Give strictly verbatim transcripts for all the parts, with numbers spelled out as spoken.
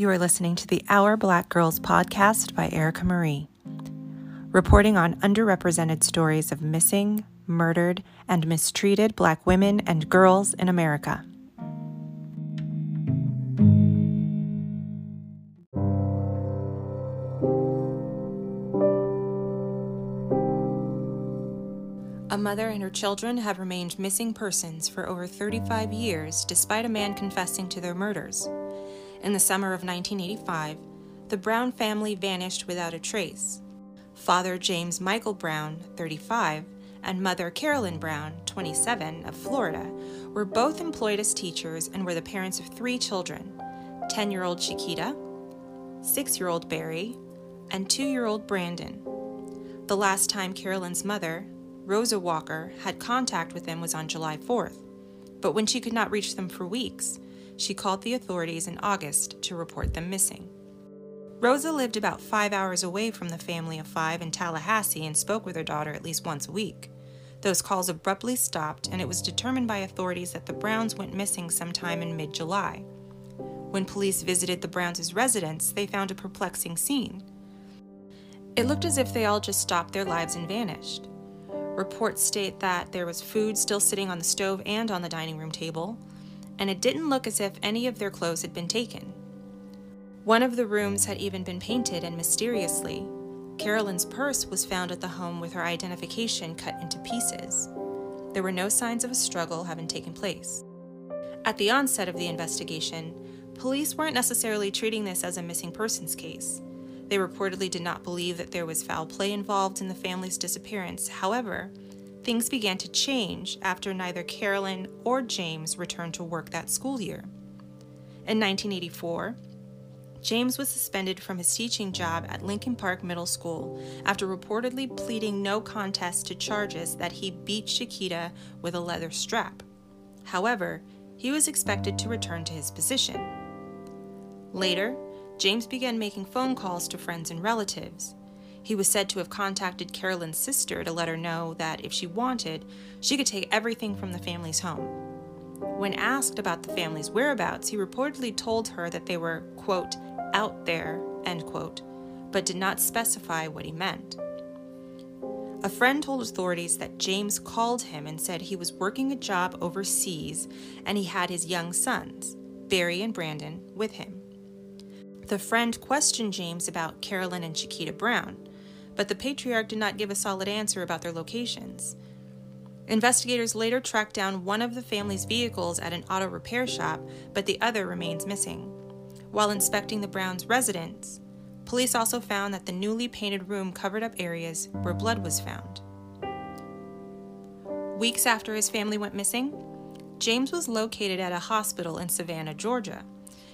You are listening to the Our Black Girls podcast by Erica Marie, reporting on underrepresented stories of missing, murdered, and mistreated Black women and girls in America. A mother and her children have remained missing persons for over thirty-five years despite a man confessing to their murders. In the summer of nineteen eighty-five, the Brown family vanished without a trace. Father James Michael Brown, thirty-five, and Mother Carolyn Brown, twenty-seven, of Florida, were both employed as teachers and were the parents of three children, ten-year-old Chiquita, six-year-old Barry, and two-year-old Brandon. The last time Carolyn's mother, Rosa Walker, had contact with them was on July fourth, but when she could not reach them for weeks, she called the authorities in August to report them missing. Rosa lived about five hours away from the family of five in Tallahassee and spoke with her daughter at least once a week. Those calls abruptly stopped, and it was determined by authorities that the Browns went missing sometime in mid-July. When police visited the Browns' residence, they found a perplexing scene. It looked as if they all just stopped their lives and vanished. Reports state that there was food still sitting on the stove and on the dining room table, and it didn't look as if any of their clothes had been taken. One of the rooms had even been painted, and mysteriously, Carolyn's purse was found at the home with her identification cut into pieces. There were no signs of a struggle having taken place. At the onset of the investigation, police weren't necessarily treating this as a missing persons case. They reportedly did not believe that there was foul play involved in the family's disappearance. However, things began to change after neither Carolyn or James returned to work that school year. In nineteen eighty-four, James was suspended from his teaching job at Lincoln Park Middle School after reportedly pleading no contest to charges that he beat Chiquita with a leather strap. However, he was expected to return to his position. Later, James began making phone calls to friends and relatives. He was said to have contacted Carolyn's sister to let her know that if she wanted, she could take everything from the family's home. When asked about the family's whereabouts, he reportedly told her that they were, quote, out there, end quote, but did not specify what he meant. A friend told authorities that James called him and said he was working a job overseas and he had his young sons, Barry and Brandon, with him. The friend questioned James about Carolyn and Chiquita Brown, but the patriarch did not give a solid answer about their locations. Investigators later tracked down one of the family's vehicles at an auto repair shop, but the other remains missing. While inspecting the Browns' residence, police also found that the newly painted room covered up areas where blood was found. Weeks after his family went missing, James was located at a hospital in Savannah, Georgia.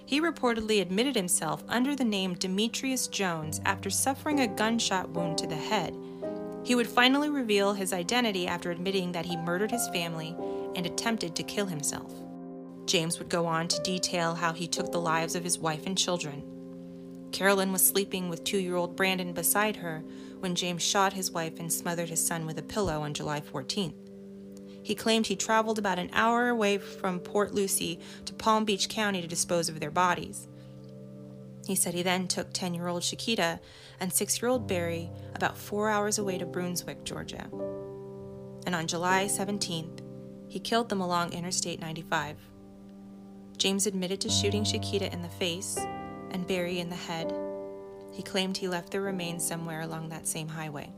He reportedly admitted himself under the name Demetrius Jones after suffering a gunshot wound to the head. He would finally reveal his identity after admitting that he murdered his family and attempted to kill himself. James would go on to detail how he took the lives of his wife and children. Carolyn was sleeping with two-year-old Brandon beside her when James shot his wife and smothered his son with a pillow on July fourteenth. He claimed he traveled about an hour away from Port Lucy to Palm Beach County to dispose of their bodies. He said he then took ten-year-old Chiquita and six-year-old Barry about four hours away to Brunswick, Georgia. And on July seventeenth, he killed them along Interstate ninety-five. James admitted to shooting Chiquita in the face and Barry in the head. He claimed he left their remains somewhere along that same highway.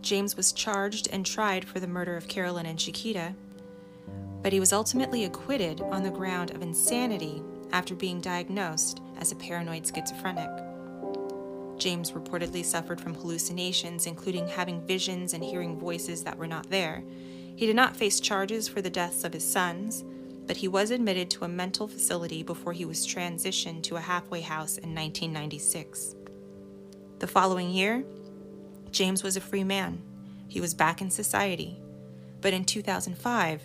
James was charged and tried for the murder of Carolyn and Chiquita, but he was ultimately acquitted on the ground of insanity after being diagnosed as a paranoid schizophrenic. James reportedly suffered from hallucinations, including having visions and hearing voices that were not there. He did not face charges for the deaths of his sons, but he was admitted to a mental facility before he was transitioned to a halfway house in nineteen ninety-six. The following year, James was a free man. He was back in society. But in two thousand five,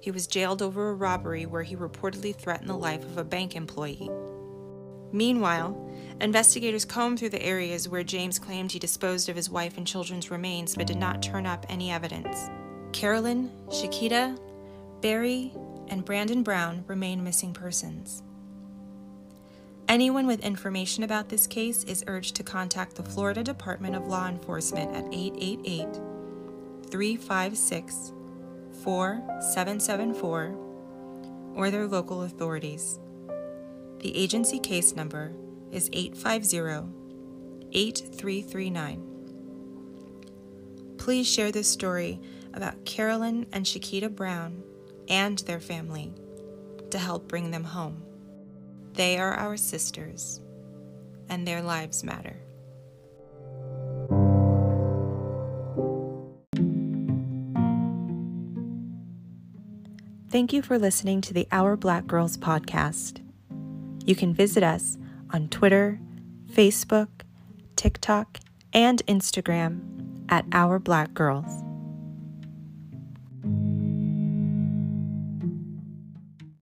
he was jailed over a robbery where he reportedly threatened the life of a bank employee. Meanwhile, investigators combed through the areas where James claimed he disposed of his wife and children's remains but did not turn up any evidence. Carolyn, Chiquita, Barry, and Brandon Brown remain missing persons. Anyone with information about this case is urged to contact the Florida Department of Law Enforcement at eight eight eight, three five six, four seven seven four or their local authorities. The agency case number is eight five zero, eight three three nine. Please share this story about Carolyn and Shakita Brown and their family to help bring them home. They are our sisters, and their lives matter. Thank you for listening to the Our Black Girls podcast. You can visit us on Twitter, Facebook, TikTok, and Instagram at Our Black Girls.